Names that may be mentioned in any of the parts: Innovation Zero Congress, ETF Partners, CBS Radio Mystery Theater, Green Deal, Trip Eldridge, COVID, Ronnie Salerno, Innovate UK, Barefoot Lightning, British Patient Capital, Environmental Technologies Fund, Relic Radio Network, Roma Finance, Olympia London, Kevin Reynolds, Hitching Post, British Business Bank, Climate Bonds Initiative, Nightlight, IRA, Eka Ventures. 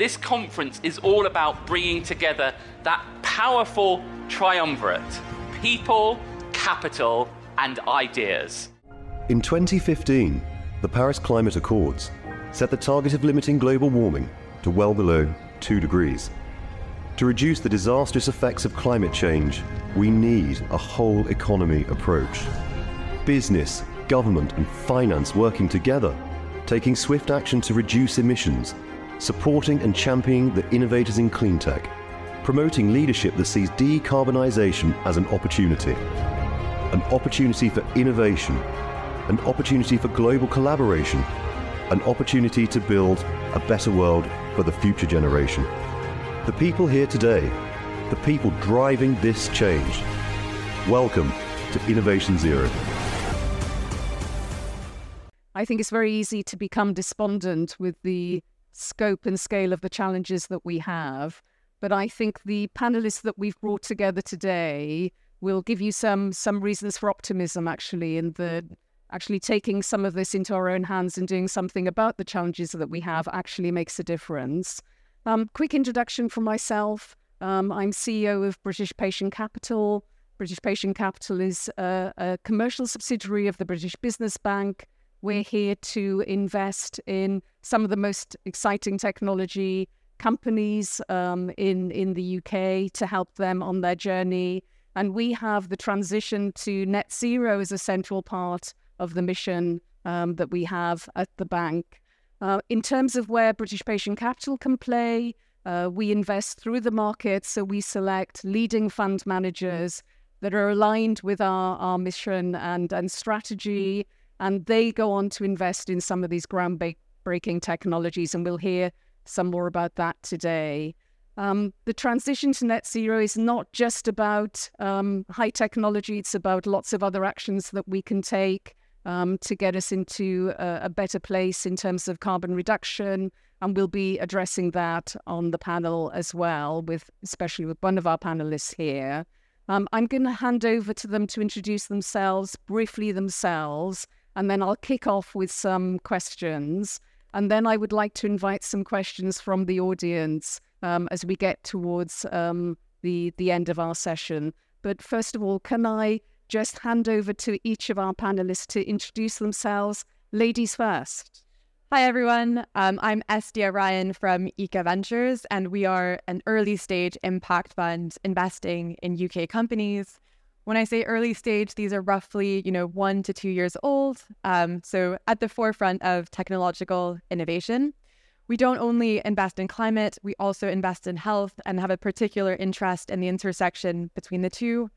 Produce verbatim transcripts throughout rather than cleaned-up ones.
This conference is all about bringing together that powerful triumvirate: people, capital, and ideas. In twenty fifteen, the Paris Climate Accords set the target of limiting global warming to well below two degrees. To reduce the disastrous effects of climate change, we need a whole economy approach. Business, government, and finance working together, taking swift action to reduce emissions, supporting and championing the innovators in clean tech, promoting leadership that sees decarbonisation as an opportunity. An opportunity for innovation, an opportunity for global collaboration, an opportunity to build a better world for the future generation. The people here today, the people driving this change. Welcome to Innovation Zero. I think it's very easy to become despondent with the scope and scale of the challenges that we have. But I think the panelists that we've brought together today will give you some some reasons for optimism, actually, and the actually taking some of this into our own hands and doing something about the challenges that we have actually makes a difference. Um, quick introduction from myself. Um, I'm C E O of British Patient Capital. British Patient Capital is a, a commercial subsidiary of the British Business Bank. We're here to invest in some of the most exciting technology companies um, in, in the U K to help them on their journey. And we have the transition to net zero as a central part of the mission um, that we have at the bank. Uh, in terms of where British Patient Capital can play, uh, we invest through the market, so we select leading fund managers that are aligned with our, our mission and, and strategy, and they go on to invest in some of these groundbreaking technologies, and we'll hear some more about that today. Um, the transition to net zero is not just about um, high technology, it's about lots of other actions that we can take um, to get us into a, a better place in terms of carbon reduction. And we'll be addressing that on the panel as well, with especially with one of our panelists here. Um, I'm going to hand over to them to introduce themselves, briefly themselves, and then I'll kick off with some questions. And then I would like to invite some questions from the audience Um, as we get towards um, the, the end of our session. But first of all, can I just hand over to each of our panellists to introduce themselves? Ladies first. Hi, everyone. Um, I'm Esty O'Ryan from Eka Ventures, and we are an early stage impact fund investing in U K companies. When I say early stage, these are roughly, you know, one to two years old. Um, so at the forefront of technological innovation. We don't only invest in climate, we also invest in health and have a particular interest in the intersection between the two.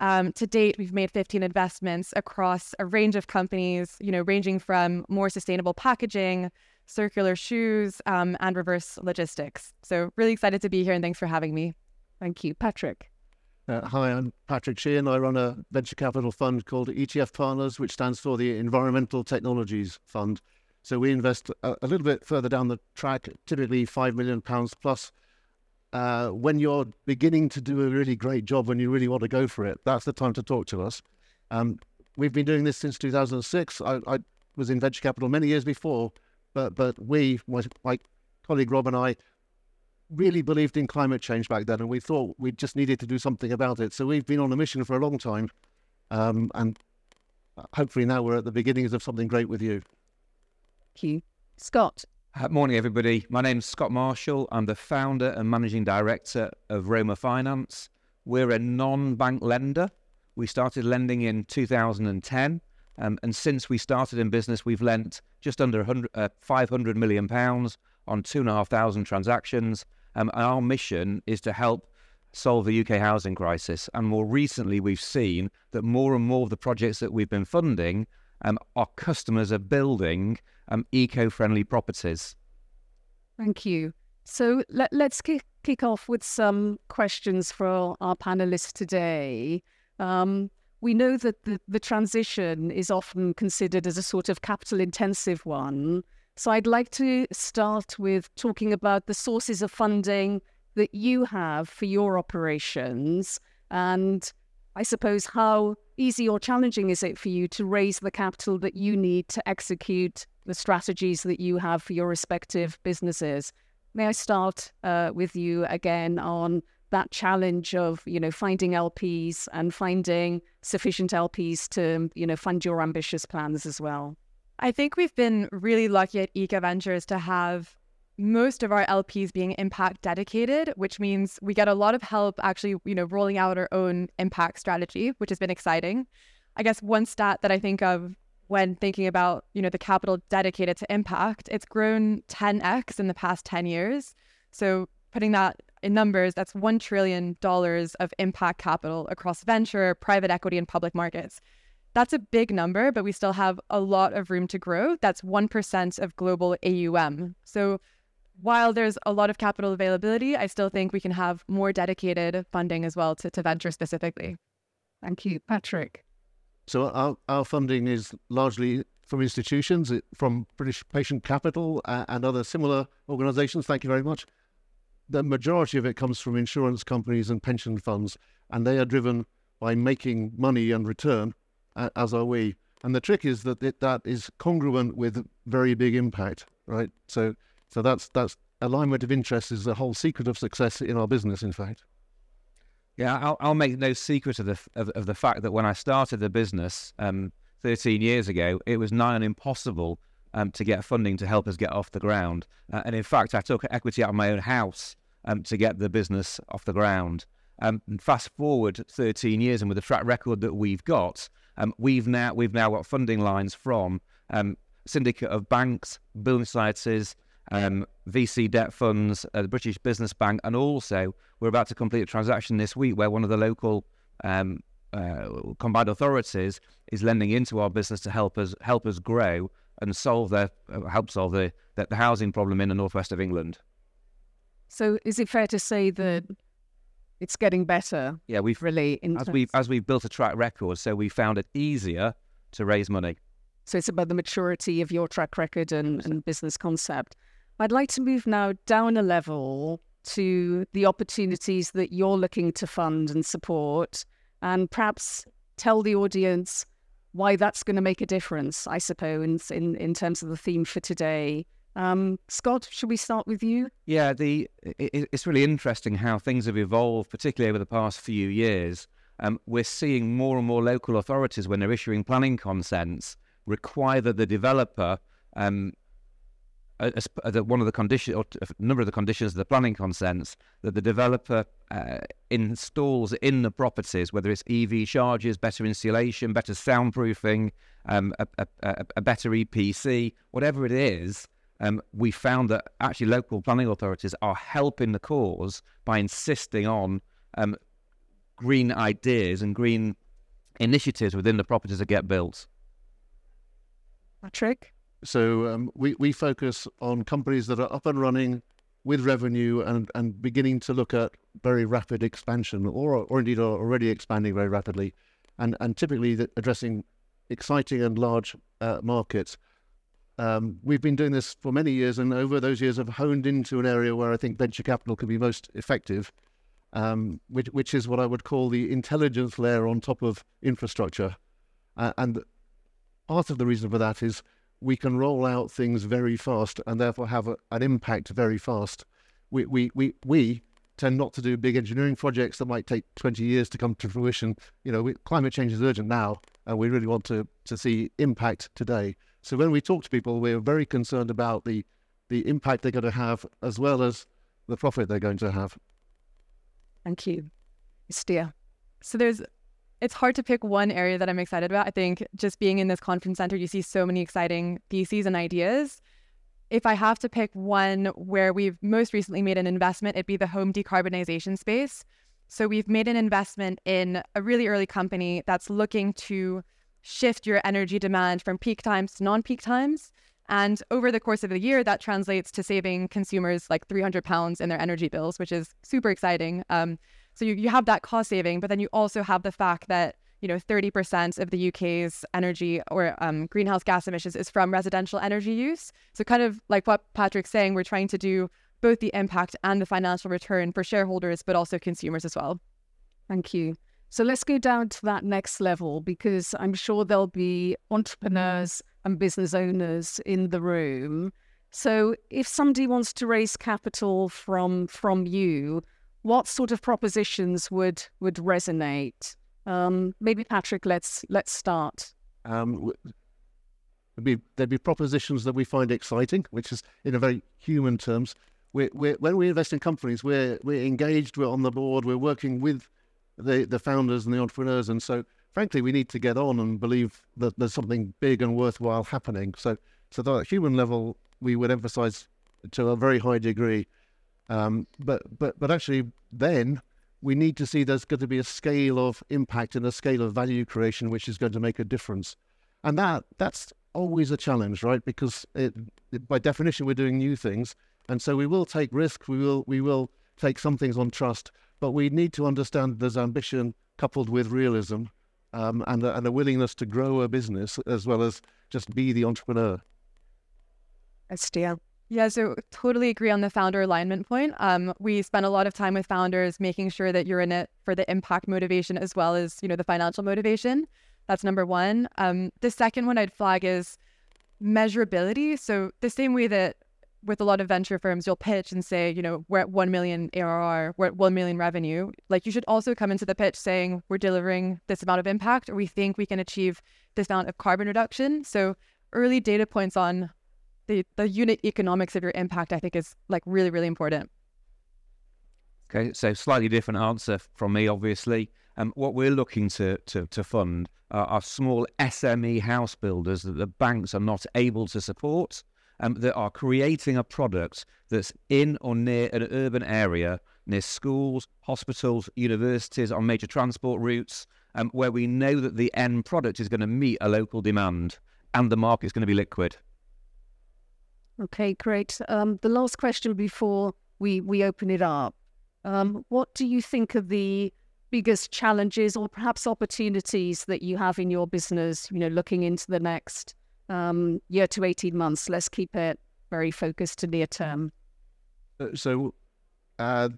Um, to date, we've made fifteen investments across a range of companies, you know, ranging from more sustainable packaging, circular shoes, um, and reverse logistics. So really excited to be here and thanks for having me. Thank you. Patrick. Uh, hi, I'm Patrick Sheehan. I run a venture capital fund called E T F Partners, which stands for the Environmental Technologies Fund. So we invest a, a little bit further down the track, typically five million pounds plus. Uh, when you're beginning to do a really great job, when you really want to go for it, that's the time to talk to us. Um, we've been doing this since two thousand six. I, I was in venture capital many years before, but but we, my, my colleague Rob and I, really believed in climate change back then, and we thought we just needed to do something about it. So we've been on a mission for a long time, um, and hopefully now we're at the beginnings of something great with you. Thank you. Scott. Uh, morning, everybody. My name's Scott Marshall. I'm the founder and managing director of Roma Finance. We're a non-bank lender. We started lending in two thousand ten. Um, and since we started in business, we've lent just under uh, five hundred million pounds on two thousand five hundred transactions. Um, and our mission is to help solve the U K housing crisis. And more recently, we've seen that more and more of the projects that we've been funding, um, our customers are building Um, eco-friendly properties. Thank you. So let, let's kick, kick off with some questions for our panellists today. Um, we know that the, the transition is often considered as a sort of capital-intensive one. So I'd like to start with talking about the sources of funding that you have for your operations, and I suppose how easy or challenging is it for you to raise the capital that you need to execute the strategies that you have for your respective businesses? May I start uh, with you again on that challenge of, you know, finding L Ps and finding sufficient L Ps to, you know, fund your ambitious plans as well? I think we've been really lucky at Eka Ventures to have most of our L Ps being impact dedicated, which means we get a lot of help actually, you know, rolling out our own impact strategy, which has been exciting. I guess one stat that I think of when thinking about, you know, the capital dedicated to impact, it's grown ten x in the past ten years. So putting that in numbers, that's one trillion dollars of impact capital across venture, private equity, and public markets. That's a big number, but we still have a lot of room to grow. That's one percent of global A U M. So while there's a lot of capital availability, I still think we can have more dedicated funding as well to, to venture specifically. Thank you, Patrick. So our, our funding is largely from institutions, from British Patient Capital and other similar organisations. Thank you very much. The majority of it comes from insurance companies and pension funds, and they are driven by making money and return, as are we. And the trick is that it, that is congruent with very big impact, right? So so that's that's alignment of interest is the whole secret of success in our business, in fact. Yeah, I'll, I'll make no secret of the of, of the fact that when I started the business um, thirteen years ago, it was nigh on impossible um, to get funding to help us get off the ground. Uh, and in fact, I took equity out of my own house um, to get the business off the ground. Um, and fast forward thirteen years, and with the track record that we've got, Um, we've now we've now got funding lines from um, syndicate of banks, building societies, um, V C debt funds, uh, the British Business Bank, and also we're about to complete a transaction this week where one of the local um, uh, combined authorities is lending into our business to help us help us grow and solve their uh, help solve the, the the housing problem in the northwest of England. So, is it fair to say that it's getting better? Yeah, we've really as we as we've built a track record, so we found it easier to raise money. So it's about the maturity of your track record and, and business concept. I'd like to move now down a level to the opportunities that you're looking to fund and support, and perhaps tell the audience why that's going to make a difference, I suppose, in in terms of the theme for today. Um, Scott, should we start with you? Yeah, the it, it's really interesting how things have evolved, particularly over the past few years. Um, we're seeing more and more local authorities, when they're issuing planning consents, require that the developer, um, as, as one of the conditions, or a number of the conditions of the planning consents, that the developer uh, installs in the properties, whether it's E V chargers, better insulation, better soundproofing, um, a, a, a, a better E P C, whatever it is. Um, we found that actually local planning authorities are helping the cause by insisting on um, green ideas and green initiatives within the properties that get built. Patrick? So um, we, we focus on companies that are up and running with revenue and, and beginning to look at very rapid expansion or, or indeed are already expanding very rapidly and, and typically addressing exciting and large uh, markets. Um, we've been doing this for many years, and over those years have honed into an area where I think venture capital can be most effective, um, which, which is what I would call the intelligence layer on top of infrastructure. Uh, and part of the reason for that is we can roll out things very fast and therefore have a, an impact very fast. We, we, we, we tend not to do big engineering projects that might take twenty years to come to fruition. You know, we, climate change is urgent now, and we really want to, to see impact today. So when we talk to people, we're very concerned about the, the impact they're going to have as well as the profit they're going to have. Thank you. Estia. So there's, it's hard to pick one area that I'm excited about. I think just being in this conference center, you see so many exciting theses and ideas. If I have to pick one where we've most recently made an investment, it'd be the home decarbonization space. So we've made an investment in a really early company that's looking to shift your energy demand from peak times to non-peak times. And over the course of the year, that translates to saving consumers like three hundred pounds in their energy bills, which is super exciting. Um, so you, you have that cost saving, but then you also have the fact that, you know, thirty percent of the U K's energy or um, greenhouse gas emissions is from residential energy use. So kind of like what Patrick's saying, we're trying to do both the impact and the financial return for shareholders, but also consumers as well. Thank you. So let's go down to that next level, because I'm sure there'll be entrepreneurs and business owners in the room. So if somebody wants to raise capital from from you, what sort of propositions would would resonate? Um, maybe Patrick, let's let's start. Um, there'd be, there'd be propositions that we find exciting, which is in a very human terms. We're, we're, when we invest in companies, we're we're engaged, we're on the board, we're working with the the founders and the entrepreneurs, and so frankly, we need to get on and believe that there's something big and worthwhile happening. So, so that at human level, we would emphasise to a very high degree. Um, but but but actually, then we need to see there's going to be a scale of impact and a scale of value creation which is going to make a difference, and that that's always a challenge, right? Because it, it, by definition, we're doing new things. And so we will take risk, we will we will take some things on trust, but we need to understand there's ambition coupled with realism, um, and, a, and a willingness to grow a business as well as just be the entrepreneur. S D L. Yeah, so totally agree on the founder alignment point. Um, we spend a lot of time with founders making sure that you're in it for the impact motivation as well as, you know, the financial motivation. That's number one. Um, the second one I'd flag is measurability. So the same way that with a lot of venture firms, you'll pitch and say, you know, we're at one million A R R, we're at one million revenue. Like, you should also come into the pitch saying we're delivering this amount of impact, or we think we can achieve this amount of carbon reduction. So early data points on the, the unit economics of your impact, I think, is like really, really important. Okay, so slightly different answer from me, obviously. Um, what we're looking to, to, to fund are, are small S M E house builders that the banks are not able to support. Um, that are creating a product that's in or near an urban area, near schools, hospitals, universities, on major transport routes, um, where we know that the end product is going to meet a local demand and the market's going to be liquid. Okay, great. Um, the last question before we, we open it up. Um, what do you think are the biggest challenges or perhaps opportunities that you have in your business, you know, looking into the next Um, year to eighteen months? Let's keep it very focused to near term. So uh,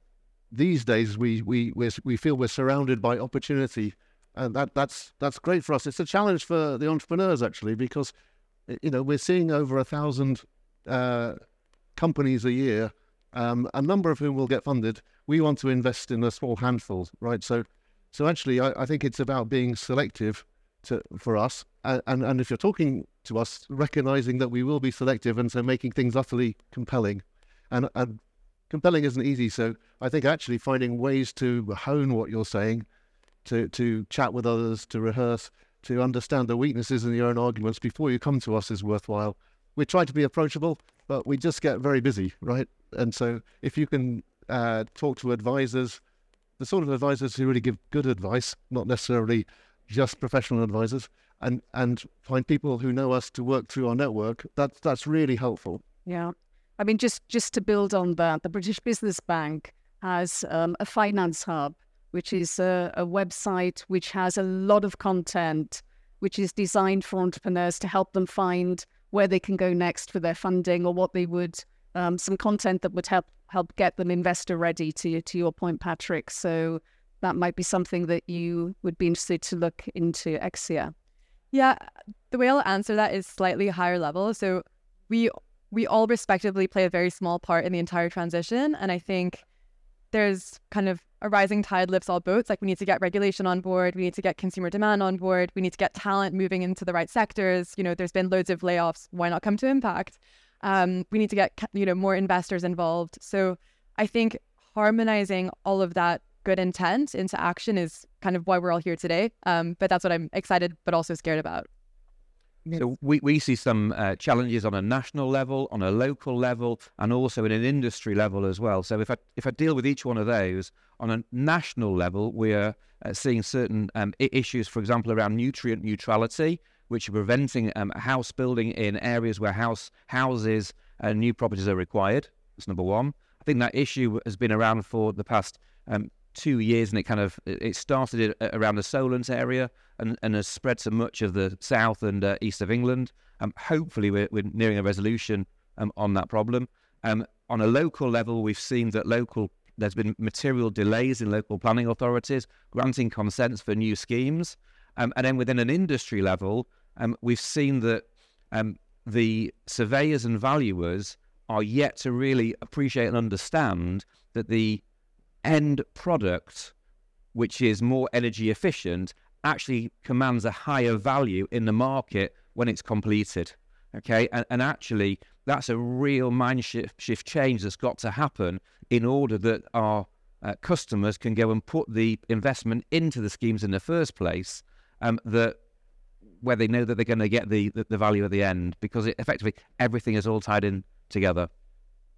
these days we we we're, we feel we're surrounded by opportunity, and that that's that's great for us. It's a challenge for the entrepreneurs, actually, because, you know, we're seeing over a thousand uh, companies a year, um, a number of whom will get funded. We want to invest in a small handful, right? So so actually, I, I think it's about being selective to, for us, and, and and if you're talking to us, recognizing that we will be selective, and so making things utterly compelling, and and compelling isn't easy. So I think actually finding ways to hone what you're saying, to to chat with others, to rehearse, to understand the weaknesses in your own arguments before you come to us is worthwhile. We try to be approachable, but we just get very busy, right? And so if you can uh, talk to advisors, the sort of advisors who really give good advice, not necessarily just professional advisors, and and find people who know us to work through our network, that's that's really helpful. Yeah, I mean, just just to build on that, the British Business Bank has um, a finance hub, which is a, a website which has a lot of content which is designed for entrepreneurs to help them find where they can go next for their funding, or what they would um, some content that would help help get them investor ready, to to your point, Patrick. So that might be something that you would be interested to look into, Exia. Yeah, the way I'll answer that is slightly higher level. So we we all respectively play a very small part in the entire transition. And I think there's kind of a rising tide lifts all boats. Like, we need to get regulation on board. We need to get consumer demand on board. We need to get talent moving into the right sectors. You know, there's been loads of layoffs. Why not come to impact? Um, we need to get, you know, more investors involved. So I think harmonizing all of that good intent into action is kind of why we're all here today. Um, but that's what I'm excited, but also scared about. So we, we see some uh, challenges on a national level, on a local level, and also in an industry level as well. So if I, if I deal with each one of those, on a national level, we are uh, seeing certain um, issues, for example, around nutrient neutrality, which are preventing um, house building in areas where house houses and new properties are required. That's number one. I think that issue has been around for the past um, two years, and it kind of it started around the Solent area and, and has spread to much of the south and uh, east of England. Um, hopefully, we're, we're nearing a resolution um, on that problem. Um, on a local level, we've seen that local there's been material delays in local planning authorities granting consents for new schemes, um, and then within an industry level, um, we've seen that um, the surveyors and valuers are yet to really appreciate and understand that the end product, which is more energy efficient, actually commands a higher value in the market when it's completed. Okay, and, and actually that's a real mind shift, shift change that's got to happen in order that our uh, customers can go and put the investment into the schemes in the first place, um, that where they know that they're going to get the, the, the value at the end, because it, effectively everything is all tied in together.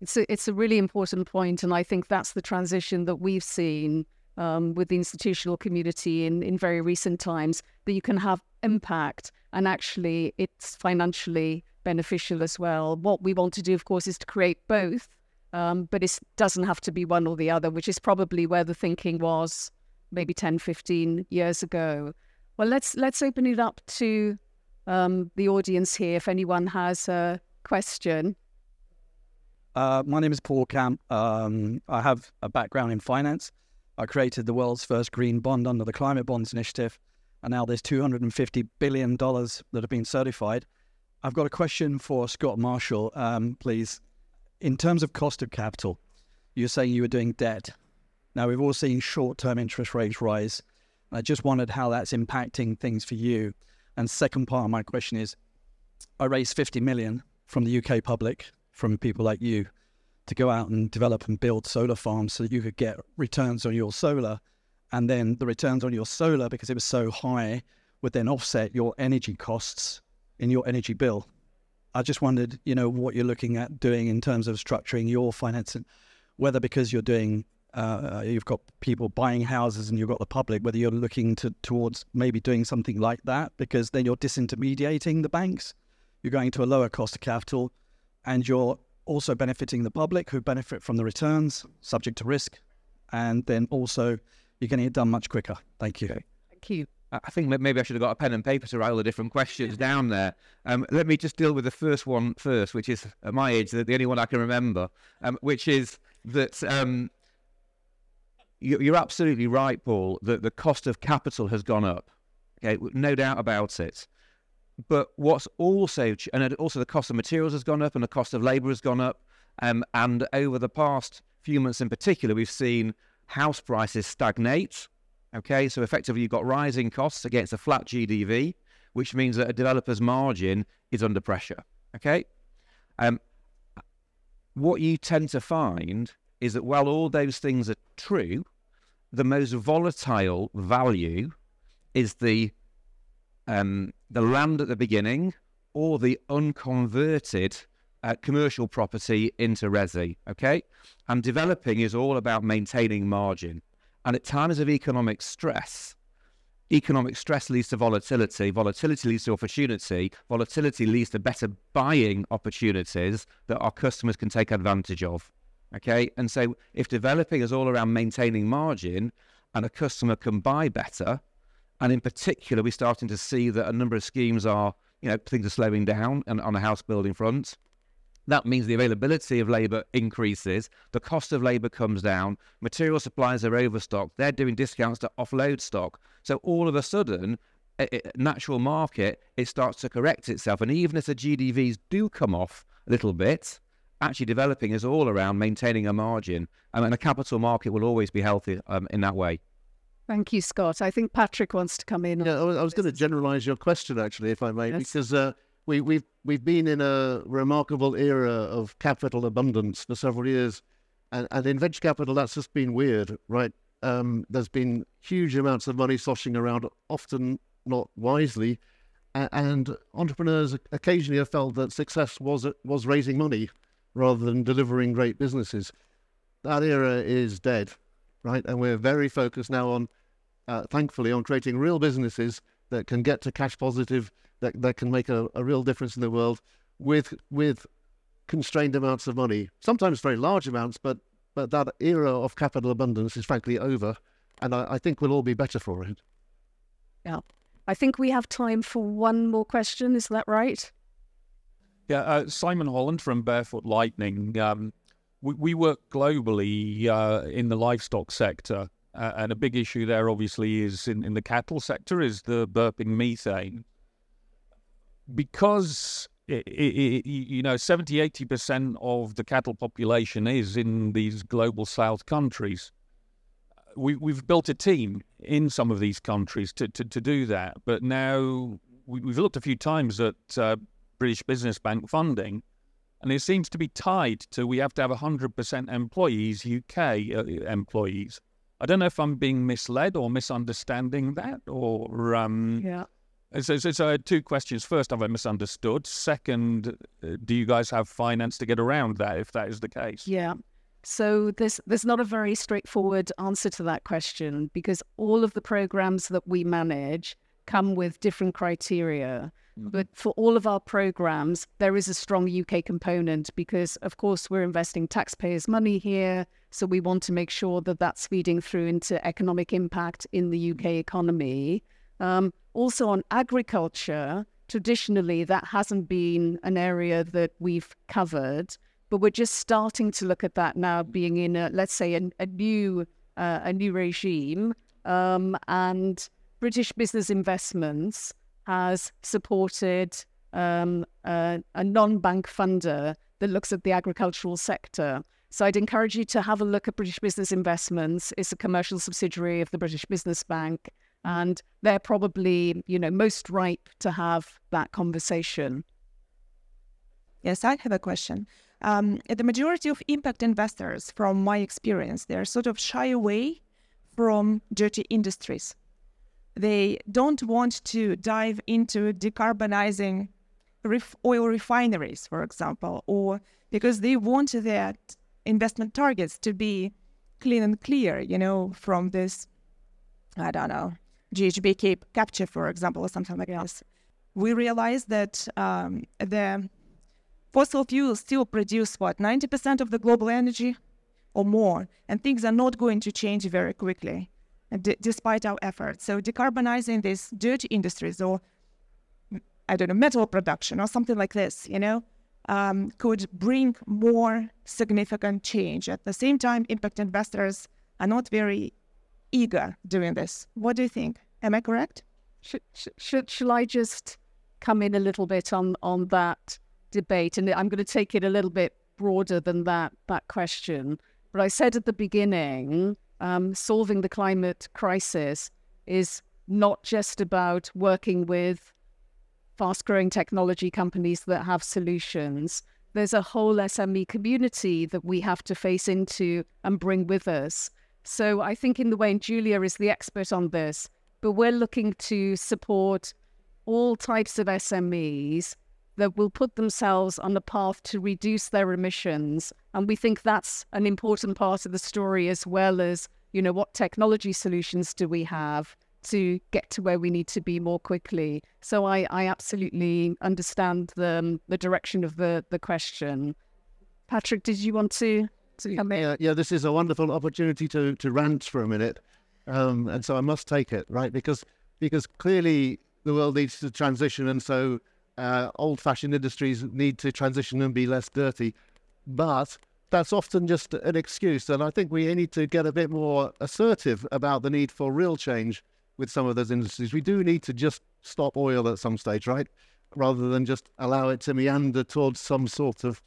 It's a, it's a really important point, and I think that's the transition that we've seen um, with the institutional community in, in very recent times, that you can have impact and actually it's financially beneficial as well. What we want to do, of course, is to create both, um, but it doesn't have to be one or the other, which is probably where the thinking was maybe ten, fifteen years ago. Well, let's let's open it up to um, the audience here if anyone has a question. Uh, my name is Paul Camp. Um, I have a background in finance. I created the world's first green bond under the Climate Bonds Initiative, and now there's two hundred fifty billion dollars that have been certified. I've got a question for Scott Marshall, um, please. In terms of cost of capital, you're saying you were doing debt. Now, we've all seen short-term interest rates rise. I just wondered how that's impacting things for you. And second part of my question is, I raised fifty million from the U K public, from people like you, to go out and develop and build solar farms so that you could get returns on your solar. And then the returns on your solar, because it was so high, would then offset your energy costs in your energy bill. I just wondered, you know, what you're looking at doing in terms of structuring your financing, whether because you're doing Uh, you've got people buying houses and you've got the public, whether you're looking to, towards maybe doing something like that, because then you're disintermediating the banks. You're going to a lower cost of capital and you're also benefiting the public, who benefit from the returns subject to risk. And then also you're getting it done much quicker. Thank you. Thank you. I think maybe I should have got a pen and paper to write all the different questions down there. Um, let me just deal with the first one first, which is, at my age, the, the only one I can remember, um, which is that... Um, You're absolutely right, Paul, that the cost of capital has gone up. Okay, no doubt about it. But what's also, and also the cost of materials has gone up and the cost of labour has gone up. Um, and over the past few months in particular, we've seen house prices stagnate. Okay, so effectively you've got rising costs against a flat G D V, which means that a developer's margin is under pressure. Okay, um, what you tend to find is that while all those things are true, the most volatile value is the um, the land at the beginning or the unconverted uh, commercial property into resi, okay? And developing is all about maintaining margin. And at times of economic stress, economic stress leads to volatility, volatility leads to opportunity, volatility leads to better buying opportunities that our customers can take advantage of. Okay, and so if developing is all around maintaining margin and a customer can buy better, and in particular, we're starting to see that a number of schemes are, you know, things are slowing down and on a house building front, that means the availability of labour increases, the cost of labour comes down, material suppliers are overstocked, they're doing discounts to offload stock. So all of a sudden, a natural market, it starts to correct itself. And even if the G D Vs do come off a little bit, actually developing is all around maintaining a margin, um, and a capital market will always be healthy um, in that way. Thank you, Scott. I think Patrick wants to come in. Yeah, I was, I was going to generalise your question, actually, if I may, yes. because uh, we, we've, we've been in a remarkable era of capital abundance for several years, and, and in venture capital, that's just been weird, right? Um, there's been huge amounts of money sloshing around, often not wisely, and, and entrepreneurs occasionally have felt that success was was raising money rather than delivering great businesses. That era is dead, right? And we're very focused now on, uh, thankfully, on creating real businesses that can get to cash positive, that, that can make a, a real difference in the world with with constrained amounts of money, sometimes very large amounts, but, but that era of capital abundance is frankly over, and I, I think we'll all be better for it. Yeah. I think we have time for one more question, is that right? Yeah, uh, Simon Holland from Barefoot Lightning. Um, we, we work globally uh, in the livestock sector, uh, and a big issue there obviously is in, in the cattle sector is the burping methane. Because it, it, you know, seventy, eighty percent of the cattle population is in these global south countries. We, we've built a team in some of these countries to, to, to do that. But now we, we've looked a few times at uh, British Business Bank funding, and it seems to be tied to we have to have one hundred percent employees, U K uh, employees. I don't know if I'm being misled or misunderstanding that, or um, yeah. So, so, so I had two questions. First, have I misunderstood? Second, uh, do you guys have finance to get around that if that is the case? Yeah. So there's there's not a very straightforward answer to that question, because all of the programs that we manage come with different criteria. Mm-hmm. But for all of our programs, there is a strong U K component because, of course, we're investing taxpayers' money here. So we want to make sure that that's feeding through into economic impact in the U K economy. Um, also on agriculture, traditionally, that hasn't been an area that we've covered. But we're just starting to look at that now, being in a, let's say, a, a new uh, a new regime. Um, and British Business Investments has supported um, a, a non-bank funder that looks at the agricultural sector. So I'd encourage you to have a look at British Business Investments. It's a commercial subsidiary of the British Business Bank, and they're probably, you know, most ripe to have that conversation. Yes, I have a question. Um, the majority of impact investors, from my experience, they're sort of shy away from dirty industries. They don't want to dive into decarbonizing ref- oil refineries, for example, or because they want their investment targets to be clean and clear, you know, from this, I don't know, G H B capture, for example, or something like yeah. this. We realize that um, the fossil fuels still produce, what, ninety percent of the global energy or more, and things are not going to change very quickly, d- despite our efforts. So decarbonizing these dirty industries or, I don't know, metal production or something like this, you know, um, could bring more significant change. At the same time, impact investors are not very eager doing this. What do you think? Am I correct? Should, should, shall I just come in a little bit on, on that debate? And I'm going to take it a little bit broader than that, that question. But I said at the beginning, um, solving the climate crisis is not just about working with fast-growing technology companies that have solutions. There's a whole S M E community that we have to face into and bring with us. So I think in the way, and Julia is the expert on this, but we're looking to support all types of S M Es that will put themselves on a path to reduce their emissions. And we think that's an important part of the story, as well as, you know, what technology solutions do we have to get to where we need to be more quickly. So I, I absolutely understand the, the direction of the, the question. Patrick, did you want to, to come in? Yeah, yeah, this is a wonderful opportunity to, to rant for a minute. Um, and so I must take it, right? Because, because clearly the world needs to transition, and so Uh, old-fashioned industries need to transition and be less dirty, but that's often just an excuse, and I think we need to get a bit more assertive about the need for real change with some of those industries. We do need to just stop oil at some stage, right, rather than just allow it to meander towards some sort of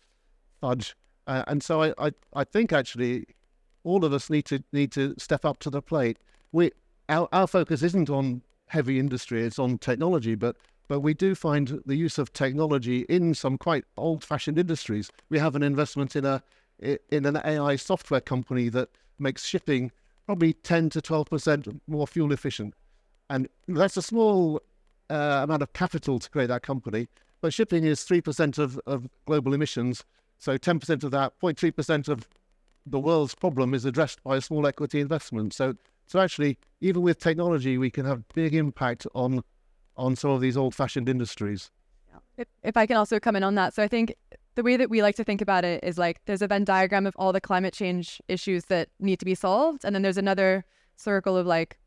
fudge. Uh, and so I, I, I think actually all of us need to need to step up to the plate. We our, our focus isn't on heavy industry, it's on technology, but But we do find the use of technology in some quite old-fashioned industries. We have an investment in a in an A I software company that makes shipping probably ten to twelve percent more fuel efficient, and that's a small uh, amount of capital to create that company. But shipping is three percent of of global emissions, so ten percent of that, zero point three percent of the world's problem is addressed by a small equity investment. So so actually, even with technology, we can have big impact on. on some of these old-fashioned industries. If, if I can also come in on that. So I think the way that we like to think about it is like there's a Venn diagram of all the climate change issues that need to be solved. And then there's another circle of like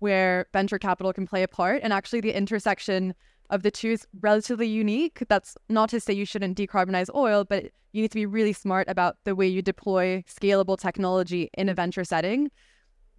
where venture capital can play a part. And actually the intersection of the two is relatively unique. That's not to say you shouldn't decarbonize oil, but you need to be really smart about the way you deploy scalable technology in a venture setting.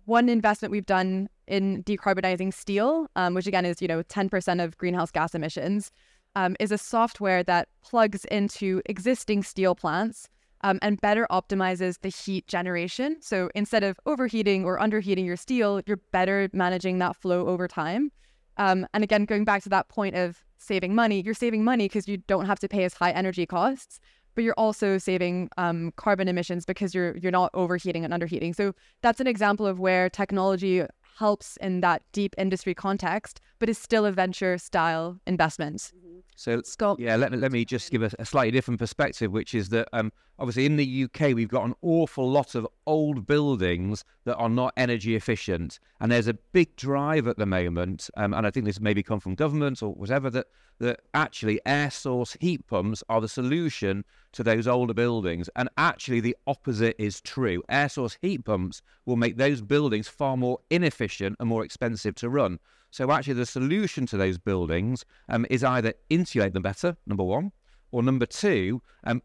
One investment we've done in decarbonizing steel, um, which again is, you know, ten percent of greenhouse gas emissions. um, is a software that plugs into existing steel plants um, and better optimizes the heat generation. So instead of overheating or underheating your steel, you're better managing that flow over time. Um, and again, going back to that point of saving money, you're saving money because you don't have to pay as high energy costs, but you're also saving um, carbon emissions because you're you're not overheating and underheating. So that's an example of where technology helps in that deep industry context, but is still a venture style investment. So Scott, yeah, let me let me just give a, a slightly different perspective, which is that um, obviously in the U K we've got an awful lot of old buildings that are not energy efficient, and there's a big drive at the moment, um, and I think this maybe come from government or whatever, that that actually air source heat pumps are the solution to those older buildings. And actually the opposite is true. Air source heat pumps will make those buildings far more inefficient and more expensive to run. So actually the solution to those buildings um, is either insulate them better, number one, or number two, um,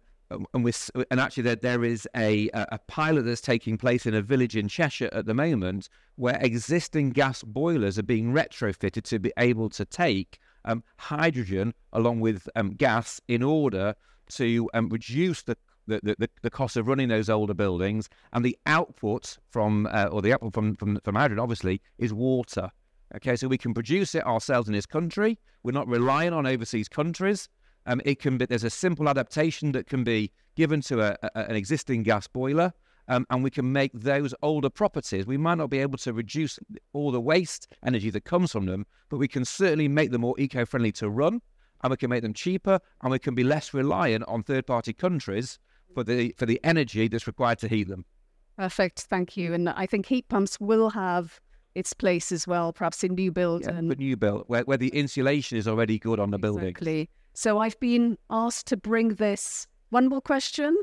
and, we're, and actually there, there is a, a pilot that's taking place in a village in Cheshire at the moment where existing gas boilers are being retrofitted to be able to take Um, hydrogen along with um, gas in order to um, reduce the the, the the cost of running those older buildings, and the output from uh, or the output from, from from hydrogen obviously is water. Okay, so we can produce it ourselves in this country. We're not relying on overseas countries. Um, it can be there's a simple adaptation that can be given to a, a, an existing gas boiler. Um, and we can make those older properties. We might not be able to reduce all the waste energy that comes from them, but we can certainly make them more eco-friendly to run, and we can make them cheaper, and we can be less reliant on third-party countries for the for the energy that's required to heat them. Perfect, thank you. And I think heat pumps will have its place as well, perhaps in new build. Yeah, and... but new build, where, where the insulation is already good on the exactly. building. Exactly. So I've been asked to bring this one more question.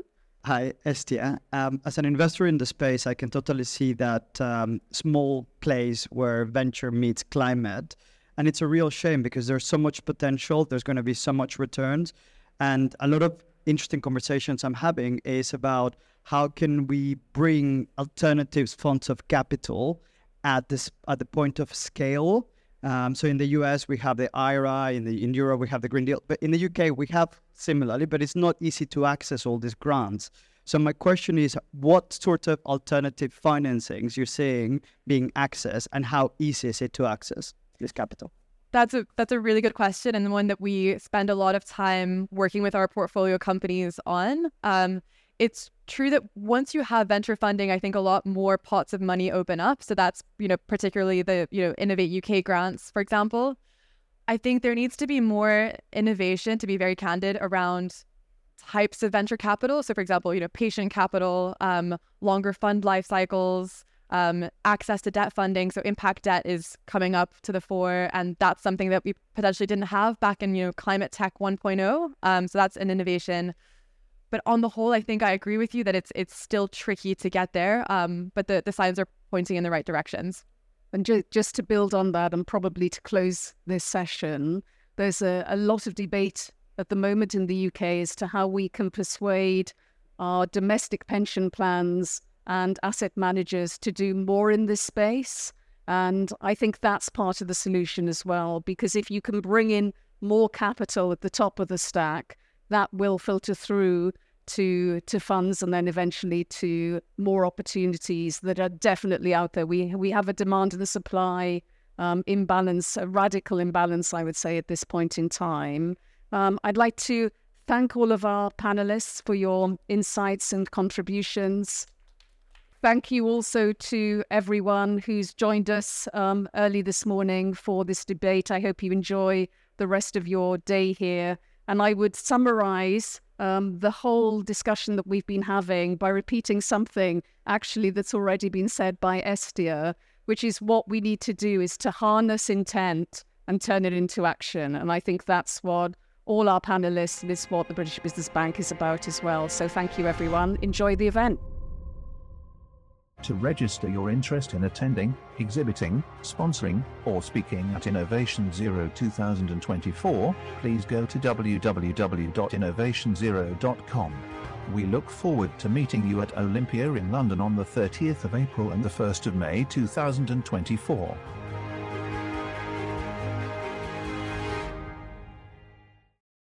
Hi, Estia. Um, as an investor in the space, I can totally see that um, small place where venture meets climate. And it's a real shame because there's so much potential. There's going to be so much returns. And a lot of interesting conversations I'm having is about how can we bring alternatives funds of capital at this at the point of scale. Um, so in the U S, we have the I R A, in the in Europe, we have the Green Deal. But in the U K, we have similarly, but it's not easy to access all these grants. So my question is, what sort of alternative financings you're seeing being accessed, and how easy is it to access this capital? That's a that's a really good question, and one that we spend a lot of time working with our portfolio companies on. Um, it's true that once you have venture funding, I think a lot more pots of money open up. So that's, you know, particularly the, you know, Innovate U K grants, for example. I think there needs to be more innovation, to be very candid, around types of venture capital. So for example, you know, patient capital, um, longer fund life cycles, um, access to debt funding. So impact debt is coming up to the fore, and that's something that we potentially didn't have back in, you know, climate tech one point oh. Um, so that's an innovation. But on the whole, I think I agree with you that it's it's still tricky to get there, um, but the, the signs are pointing in the right directions. And ju- just to build on that, and probably to close this session, there's a, a lot of debate at the moment in the U K as to how we can persuade our domestic pension plans and asset managers to do more in this space. And I think that's part of the solution as well, because if you can bring in more capital at the top of the stack, that will filter through to to funds and then eventually to more opportunities that are definitely out there. We we have a demand and a supply um, imbalance, a radical imbalance, I would say, at this point in time. Um, I'd like to thank all of our panelists for your insights and contributions. Thank you also to everyone who's joined us um, early this morning for this debate. I hope you enjoy the rest of your day here. And I would summarize um, the whole discussion that we've been having by repeating something actually that's already been said by Estia, which is what we need to do is to harness intent and turn it into action. And I think that's what all our panelists, and it's what the British Business Bank is about as well. So thank you, everyone. Enjoy the event. To register your interest in attending, exhibiting, sponsoring, or speaking at Innovation Zero twenty twenty-four, please go to w w w dot innovation zero dot com. We look forward to meeting you at Olympia in London on the thirtieth of April and the first of May two thousand twenty-four.